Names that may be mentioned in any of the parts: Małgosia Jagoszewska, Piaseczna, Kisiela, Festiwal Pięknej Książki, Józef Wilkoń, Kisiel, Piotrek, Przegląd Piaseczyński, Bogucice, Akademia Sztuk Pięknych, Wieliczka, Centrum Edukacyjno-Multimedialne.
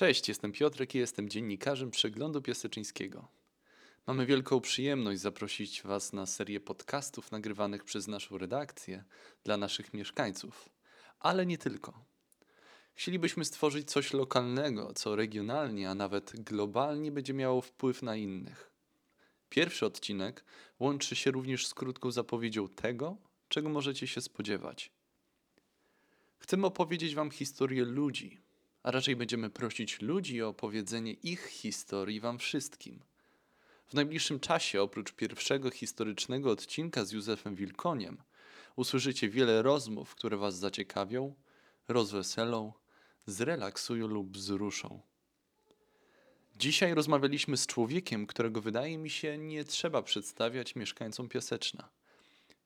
Cześć, jestem Piotrek i jestem dziennikarzem Przeglądu Piaseczyńskiego. Mamy wielką przyjemność zaprosić Was na serię podcastów nagrywanych przez naszą redakcję dla naszych mieszkańców, ale nie tylko. Chcielibyśmy stworzyć coś lokalnego, co regionalnie, a nawet globalnie będzie miało wpływ na innych. Pierwszy odcinek łączy się również z krótką zapowiedzią tego, czego możecie się spodziewać. Chcemy opowiedzieć Wam historię ludzi, a raczej będziemy prosić ludzi o opowiedzenie ich historii Wam wszystkim. W najbliższym czasie, oprócz pierwszego historycznego odcinka z Józefem Wilkoniem, usłyszycie wiele rozmów, które Was zaciekawią, rozweselą, zrelaksują lub wzruszą. Dzisiaj rozmawialiśmy z człowiekiem, którego wydaje mi się nie trzeba przedstawiać mieszkańcom Piaseczna.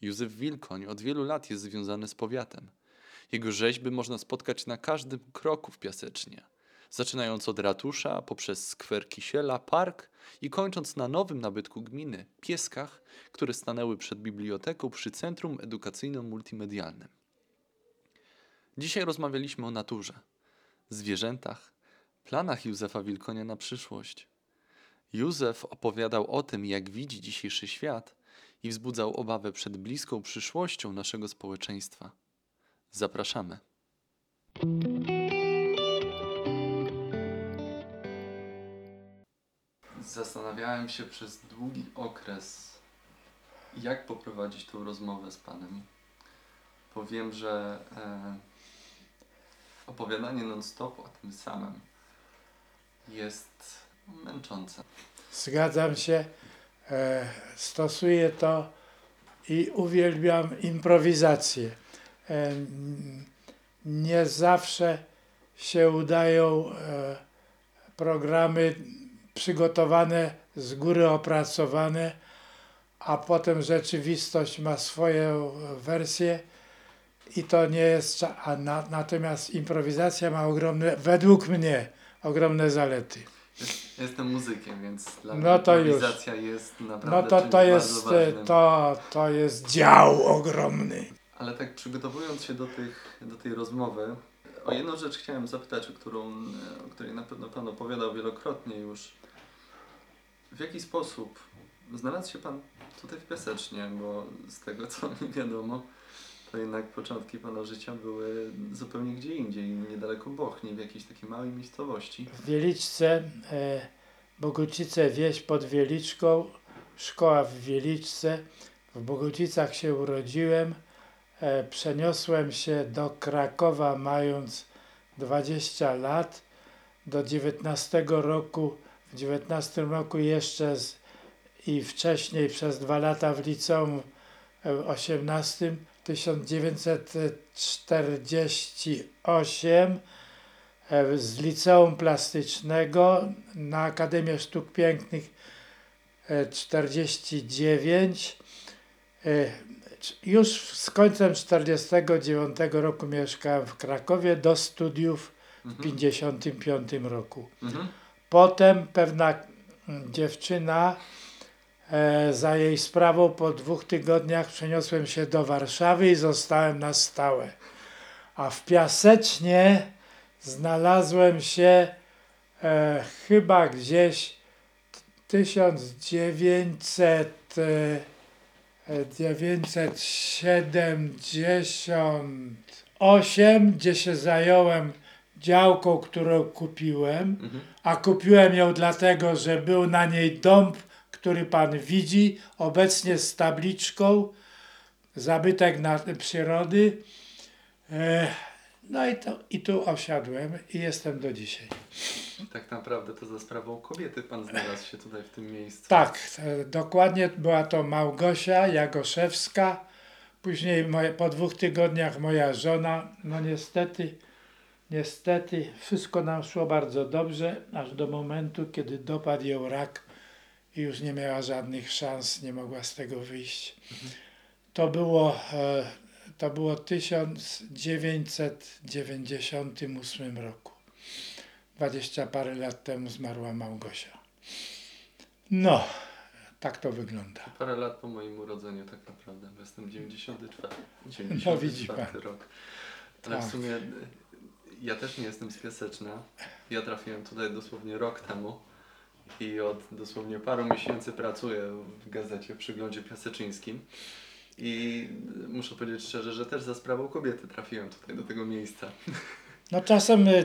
Józef Wilkoń od wielu lat jest związany z powiatem. Jego rzeźby można spotkać na każdym kroku w Piasecznie, zaczynając od ratusza, poprzez skwer Kisiela, park i kończąc na nowym nabytku gminy, pieskach, które stanęły przed biblioteką przy Centrum Edukacyjno-Multimedialnym. Dzisiaj rozmawialiśmy o naturze, zwierzętach, planach Józefa Wilkonia na przyszłość. Józef opowiadał o tym, jak widzi dzisiejszy świat i wzbudzał obawę przed bliską przyszłością naszego społeczeństwa. Zapraszamy. Zastanawiałem się przez długi okres, jak poprowadzić tą rozmowę z Panem. Powiem, że opowiadanie non-stop o tym samym jest męczące. Zgadzam się, stosuję to i uwielbiam improwizację. Nie zawsze się udają programy przygotowane, z góry opracowane, a potem rzeczywistość ma swoją wersję i to nie jest... Natomiast improwizacja ma ogromne, według mnie, ogromne zalety. Jestem muzykiem, więc dla mnie improwizacja jest naprawdę bardzo ważnym. To jest dział ogromny. Ale tak przygotowując się do tej rozmowy, o jedną rzecz chciałem zapytać, o której na pewno Pan opowiadał wielokrotnie już. W jaki sposób znalazł się Pan tutaj w Piasecznie? Bo z tego, co mi wiadomo, to jednak początki Pana życia były zupełnie gdzie indziej, niedaleko Bochni, w jakiejś takiej małej miejscowości. W Wieliczce, Bogucice, wieś pod Wieliczką, szkoła w Wieliczce. W Bogucicach się urodziłem. Przeniosłem się do Krakowa mając 20 lat, do 19 roku, w 19 roku jeszcze i wcześniej przez 2 lata w liceum 18, 1948 z liceum plastycznego na Akademię Sztuk Pięknych 49. Już z końcem 49 roku mieszkałem w Krakowie, do studiów w 55 roku. Potem pewna dziewczyna, za jej sprawą po 2 tygodniach przeniosłem się do Warszawy i zostałem na stałe. A w Piasecznie znalazłem się chyba gdzieś 1978, gdzie się zająłem działką, którą kupiłem, a kupiłem ją dlatego, że był na niej dąb, który pan widzi, obecnie z tabliczką, zabytek przyrody. No i tu osiadłem i jestem do dzisiaj. Tak naprawdę to za sprawą kobiety pan znalazł się tutaj w tym miejscu. Tak, dokładnie była to Małgosia Jagoszewska, później po 2 tygodniach moja żona. No niestety wszystko nam szło bardzo dobrze, aż do momentu, kiedy dopadł ją rak i już nie miała żadnych szans, nie mogła z tego wyjść. To było w 1998 roku. 20 parę lat temu zmarła Małgosia. No, tak to wygląda. Parę lat po moim urodzeniu tak naprawdę, bo jestem 94 rok. Ale tak. W sumie Ja też nie jestem z Piaseczna. Ja trafiłem tutaj dosłownie rok temu i od dosłownie paru miesięcy pracuję w gazecie, w Przeglądzie Piaseczyńskim. I muszę powiedzieć szczerze, że też za sprawą kobiety trafiłem tutaj do tego miejsca. No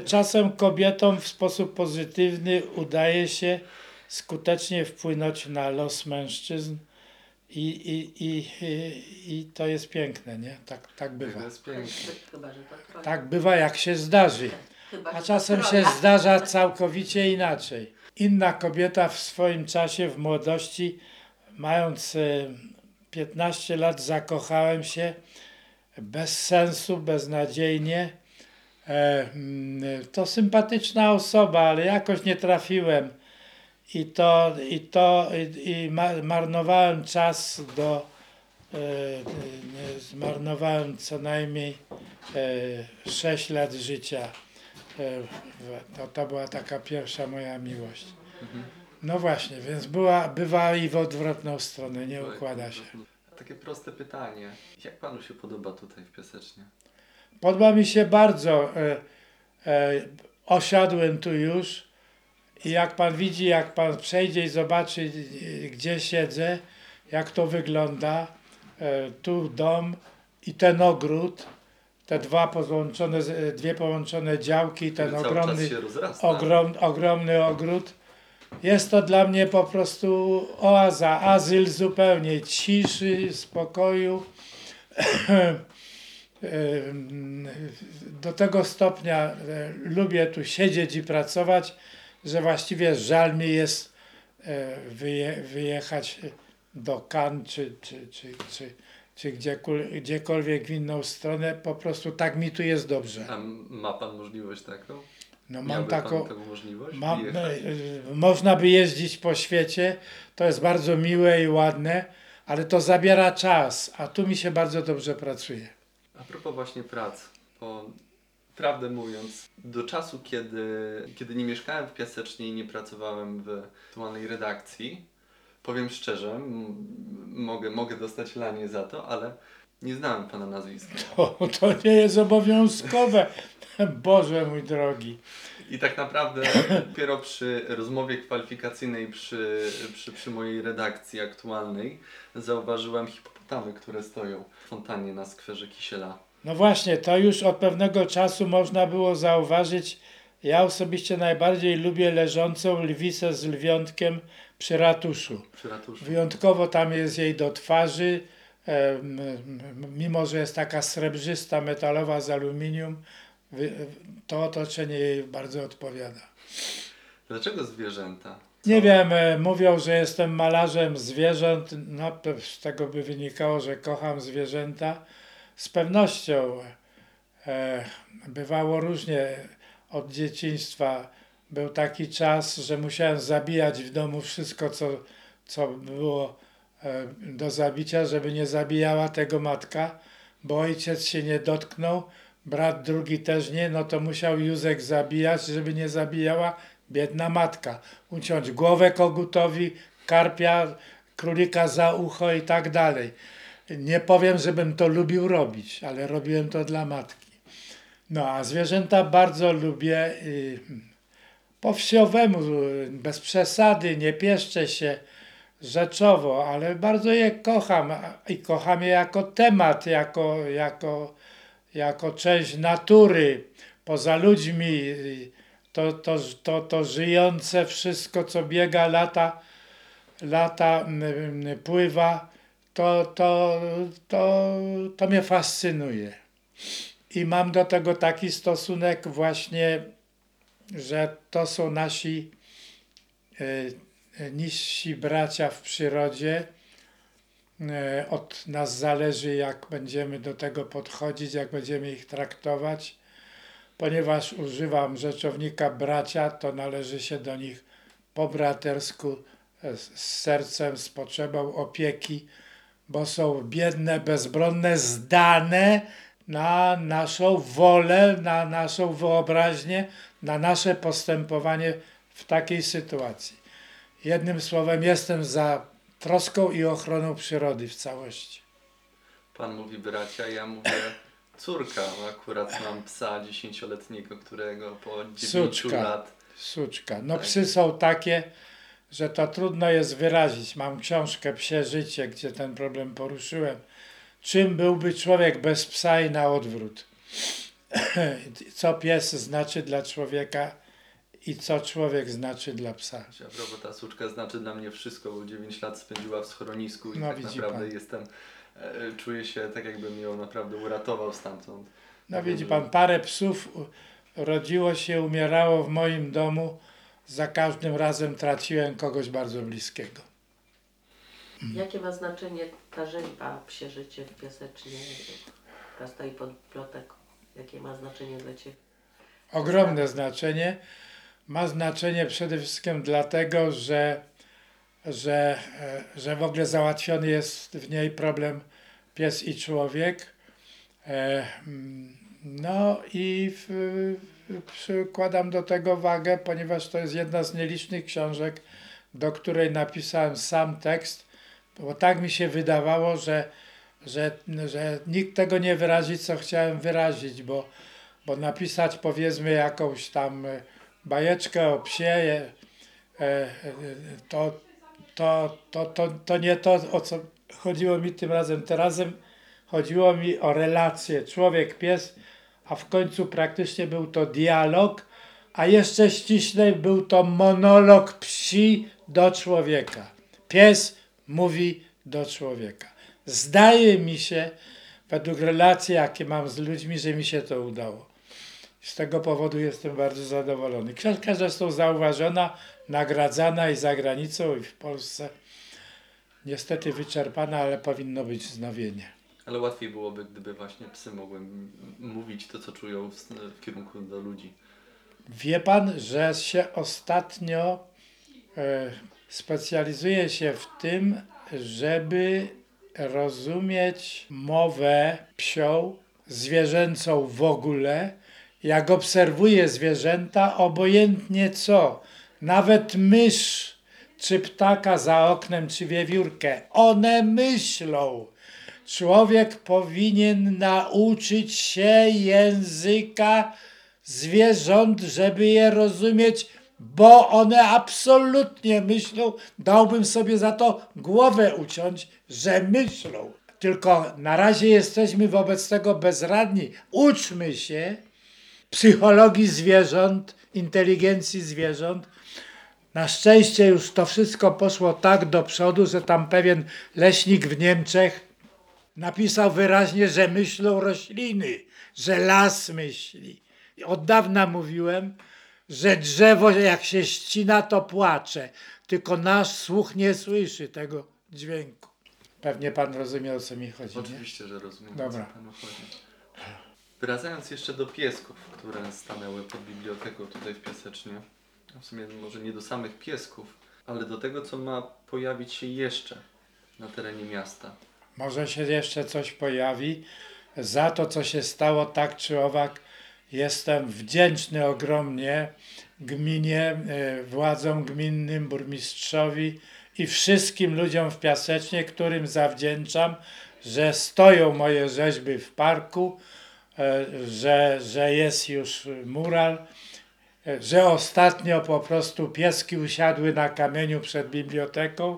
czasem kobietom w sposób pozytywny udaje się skutecznie wpłynąć na los mężczyzn i to jest piękne, nie? Tak bywa. To jest piękne. Tak bywa, jak się zdarzy. A czasem się zdarza całkowicie inaczej. Inna kobieta w swoim czasie, w młodości, mając 15 lat, zakochałem się bez sensu, beznadziejnie. To sympatyczna osoba, ale jakoś nie trafiłem. Marnowałem czas zmarnowałem co najmniej 6 lat życia. To była taka pierwsza moja miłość. No właśnie, więc bywa i w odwrotną stronę, nie układa się. Takie proste pytanie. Jak panu się podoba tutaj w Piasecznie? Podoba mi się bardzo. Osiadłem tu już i jak pan widzi, jak pan przejdzie i zobaczy, gdzie siedzę, jak to wygląda, tu dom i ten ogród, te dwie połączone działki, ten ogromny ogród. Jest to dla mnie po prostu oaza, azyl zupełnie, ciszy, spokoju. Do tego stopnia lubię tu siedzieć i pracować, że właściwie żal mi jest wyjechać do Kan czy gdziekolwiek w inną stronę. Po prostu tak mi tu jest dobrze. A ma pan możliwość taką? No mam taką możliwość? Można by jeździć po świecie, to jest bardzo miłe i ładne, ale to zabiera czas, a tu mi się bardzo dobrze pracuje. A propos właśnie prac, bo prawdę mówiąc, do czasu, kiedy nie mieszkałem w Piasecznie i nie pracowałem w aktualnej redakcji, powiem szczerze, mogę dostać lanie za to, ale nie znałem pana nazwiska. To nie jest obowiązkowe. Boże mój drogi. I tak naprawdę dopiero przy rozmowie kwalifikacyjnej przy mojej redakcji aktualnej zauważyłem hipopotamy, które stoją w fontanie na skwerze Kisiela. No właśnie, to już od pewnego czasu można było zauważyć. Ja osobiście najbardziej lubię leżącą lwisę z lwiątkiem przy ratuszu. Wyjątkowo tam jest jej do twarzy. Mimo że jest taka srebrzysta, metalowa z aluminium, to otoczenie jej bardzo odpowiada. Dlaczego zwierzęta? Co? Nie wiem, mówią, że jestem malarzem zwierząt. No, z tego by wynikało, że kocham zwierzęta. Z pewnością bywało różnie od dzieciństwa. Był taki czas, że musiałem zabijać w domu wszystko, co było do zabicia, żeby nie zabijała tego matka, bo ojciec się nie dotknął, brat drugi też nie, no to musiał Józek zabijać, żeby nie zabijała biedna matka. Uciąć głowę kogutowi, karpia, królika za ucho i tak dalej. Nie powiem, żebym to lubił robić, ale robiłem to dla matki. No a zwierzęta bardzo lubię po wsiowemu, bez przesady, nie pieszczę się rzeczowo, ale bardzo je kocham i kocham je jako temat, jako część natury, poza ludźmi, to żyjące wszystko, co biega, lata pływa, to mnie fascynuje. I mam do tego taki stosunek właśnie, że to są nasi niżsi bracia w przyrodzie. Od nas zależy, jak będziemy do tego podchodzić, jak będziemy ich traktować. Ponieważ używam rzeczownika bracia, to należy się do nich po bratersku, z sercem, z potrzebą opieki, bo są biedne, bezbronne, zdane na naszą wolę, na naszą wyobraźnię, na nasze postępowanie w takiej sytuacji. Jednym słowem, jestem za troską i ochroną przyrody w całości. Pan mówi bracia, ja mówię Córka, akurat mam psa 10-letniego, którego po 9 lat... Suczka. No psy są takie, że to trudno jest wyrazić. Mam książkę Psie życie, gdzie ten problem poruszyłem. Czym byłby człowiek bez psa i na odwrót? Co pies znaczy dla człowieka i co człowiek znaczy dla psa. A propos, ta suczka znaczy dla mnie wszystko, bo 9 lat spędziła w schronisku i no, tak naprawdę pan. Czuję się tak, jakbym ją naprawdę uratował stamtąd. No widzi pan, parę psów rodziło się, umierało w moim domu. Za każdym razem traciłem kogoś bardzo bliskiego. Jakie ma znaczenie ta rzeźba Psie życie w Piasecznie? Która stoi pod biblioteką. Jakie ma znaczenie dla ciebie? Ogromne znaczenie. Ma znaczenie przede wszystkim dlatego, że w ogóle załatwiony jest w niej problem pies i człowiek. No i przykładam do tego wagę, ponieważ to jest jedna z nielicznych książek, do której napisałem sam tekst, bo tak mi się wydawało, że nikt tego nie wyrazi, co chciałem wyrazić, bo napisać powiedzmy jakąś tam bajeczkę o psie, to nie to, o co chodziło mi tym razem. Teraz chodziło mi o relację człowiek-pies, a w końcu praktycznie był to dialog, a jeszcze ściślej był to monolog psi do człowieka. Pies mówi do człowieka. Zdaje mi się, według relacji, jakie mam z ludźmi, że mi się to udało. Z tego powodu jestem bardzo zadowolony. Książka zresztą zauważona, nagradzana i za granicą, i w Polsce. Niestety wyczerpana, ale powinno być wznowienie. Ale łatwiej byłoby, gdyby właśnie psy mogły mówić to, co czują w kierunku do ludzi. Wie pan, że się ostatnio specjalizuje się w tym, żeby rozumieć mowę psią, zwierzęcą w ogóle, jak obserwuję zwierzęta, obojętnie co, nawet mysz, czy ptaka za oknem, czy wiewiórkę, one myślą. Człowiek powinien nauczyć się języka zwierząt, żeby je rozumieć, bo one absolutnie myślą. Dałbym sobie za to głowę uciąć, że myślą. Tylko na razie jesteśmy wobec tego bezradni. Uczmy się psychologii zwierząt, inteligencji zwierząt. Na szczęście już to wszystko poszło tak do przodu, że tam pewien leśnik w Niemczech napisał wyraźnie, że myślą rośliny, że las myśli. Od dawna mówiłem, że drzewo jak się ścina, to płacze. Tylko nasz słuch nie słyszy tego dźwięku. Pewnie pan rozumie, o co mi chodzi. Oczywiście, nie? Że rozumiem, dobra. O co panu chodzi. Wracając jeszcze do piesków, które stanęły pod biblioteką tutaj w Piasecznie. W sumie może nie do samych piesków, ale do tego, co ma pojawić się jeszcze na terenie miasta. Może się jeszcze coś pojawi. Za to, co się stało tak czy owak, jestem wdzięczny ogromnie gminie, władzom gminnym, burmistrzowi i wszystkim ludziom w Piasecznie, którym zawdzięczam, że stoją moje rzeźby w parku, że jest już mural, że ostatnio po prostu pieski usiadły na kamieniu przed biblioteką.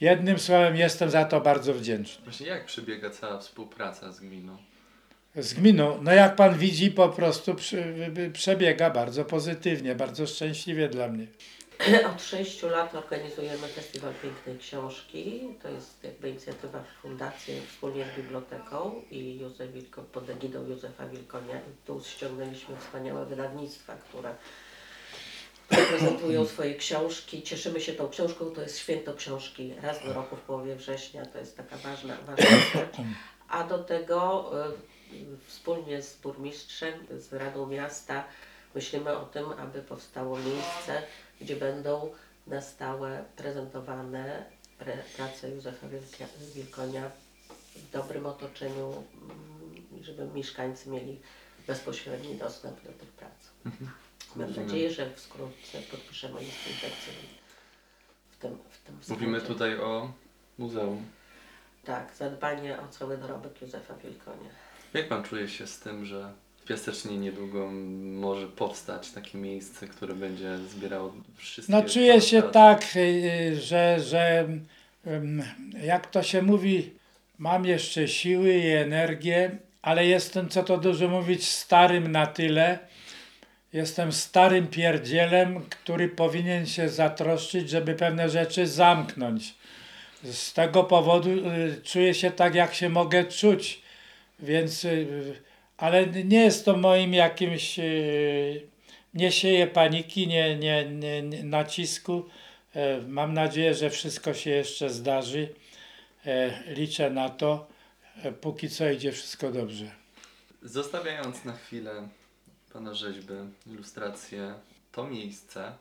Jednym słowem, jestem za to bardzo wdzięczny. Właśnie jak przebiega cała współpraca z gminą? Z gminą? No jak pan widzi, po prostu przebiega bardzo pozytywnie, bardzo szczęśliwie dla mnie. Od 6 lat organizujemy Festiwal Pięknej Książki. To jest jakby inicjatywa fundacji wspólnie z biblioteką i Józef Wilkoń, pod egidą Józefa Wilkonia. I tu ściągnęliśmy wspaniałe wydawnictwa, które prezentują swoje książki. Cieszymy się tą książką, to jest święto książki. Raz do roku w połowie września, to jest taka ważna rzecz. A do tego wspólnie z burmistrzem, z Radą Miasta myślimy o tym, aby powstało miejsce, gdzie będą na stałe prezentowane prace Józefa Wilkonia w dobrym otoczeniu, żeby mieszkańcy mieli bezpośredni dostęp do tych prac. Mam nadzieję, że wkrótce podpiszemy list intencyjny w tym Mówimy tutaj o muzeum. Tak, zadbanie o cały dorobek Józefa Wilkonia. Jak pan czuje się z tym, że w Piasecznie niedługo może powstać takie miejsce, które będzie zbierało wszystkie... No czuję się tak, że jak to się mówi, mam jeszcze siły i energię, ale jestem, co to dużo mówić, starym na tyle. Jestem starym pierdzielem, który powinien się zatroszczyć, żeby pewne rzeczy zamknąć. Z tego powodu czuję się tak, jak się mogę czuć, więc... Ale nie jest to moim jakimś, nie sieję paniki, nie nacisku. Mam nadzieję, że wszystko się jeszcze zdarzy. Liczę na to. Póki co idzie wszystko dobrze. Zostawiając na chwilę pana rzeźby, ilustrację, to miejsce,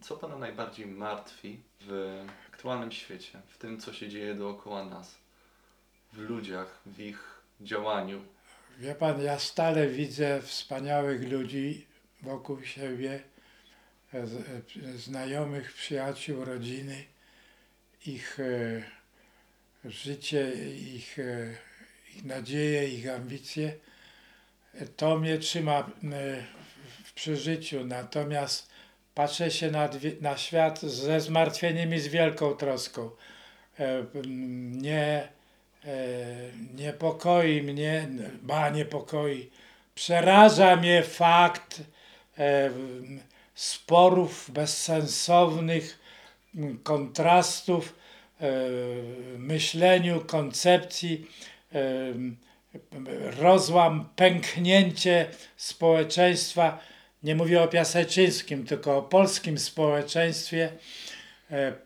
co pana najbardziej martwi w aktualnym świecie, w tym, co się dzieje dookoła nas, w ludziach, w ich działaniu? Wie pan, ja stale widzę wspaniałych ludzi wokół siebie, znajomych, przyjaciół, rodziny, ich życie, ich nadzieje, ich ambicje. To mnie trzyma przy życiu, natomiast patrzę się na świat ze zmartwieniem i z wielką troską. Niepokoi mnie, niepokoi, przeraża mnie fakt sporów bezsensownych, kontrastów w myśleniu, koncepcji, rozłam, pęknięcie społeczeństwa. Nie mówię o Piaseczyńskim, tylko o polskim społeczeństwie.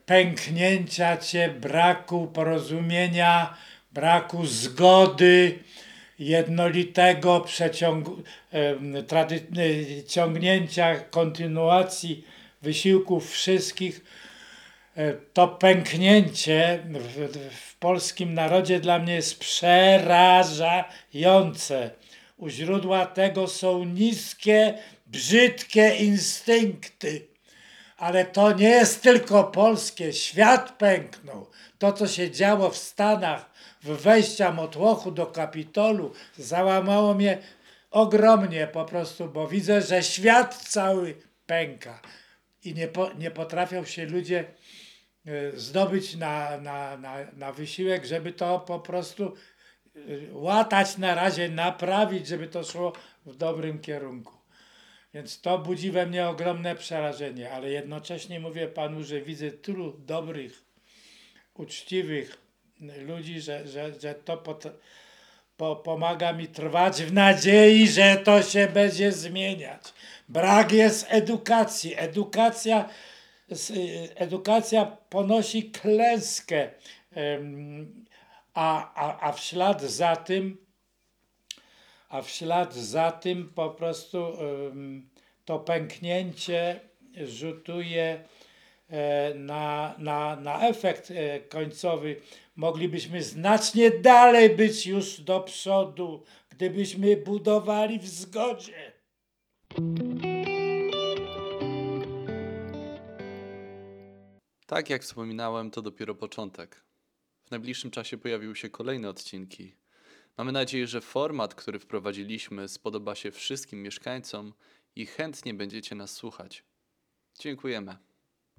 Pęknięcia się, braku porozumienia, braku zgody, jednolitego ciągnięcia, kontynuacji wysiłków wszystkich. To pęknięcie w polskim narodzie dla mnie jest przerażające. U źródła tego są niskie, brzydkie instynkty. Ale to nie jest tylko polskie. Świat pęknął. To, co się działo w Stanach, wejścia motłochu do Kapitolu, załamało mnie ogromnie po prostu, bo widzę, że świat cały pęka. I nie potrafią się ludzie zdobyć na wysiłek, żeby to po prostu łatać na razie, naprawić, żeby to szło w dobrym kierunku. Więc to budzi we mnie ogromne przerażenie, ale jednocześnie mówię panu, że widzę tylu dobrych, uczciwych ludzi, że to pomaga mi trwać w nadziei, że to się będzie zmieniać. Brak jest edukacji. Edukacja ponosi klęskę, a w ślad za tym po prostu to pęknięcie rzutuje na efekt końcowy. Moglibyśmy znacznie dalej być już do przodu, gdybyśmy budowali w zgodzie. Tak jak wspominałem, to dopiero początek. W najbliższym czasie pojawiły się kolejne odcinki. Mamy nadzieję, że format, który wprowadziliśmy, spodoba się wszystkim mieszkańcom i chętnie będziecie nas słuchać. Dziękujemy.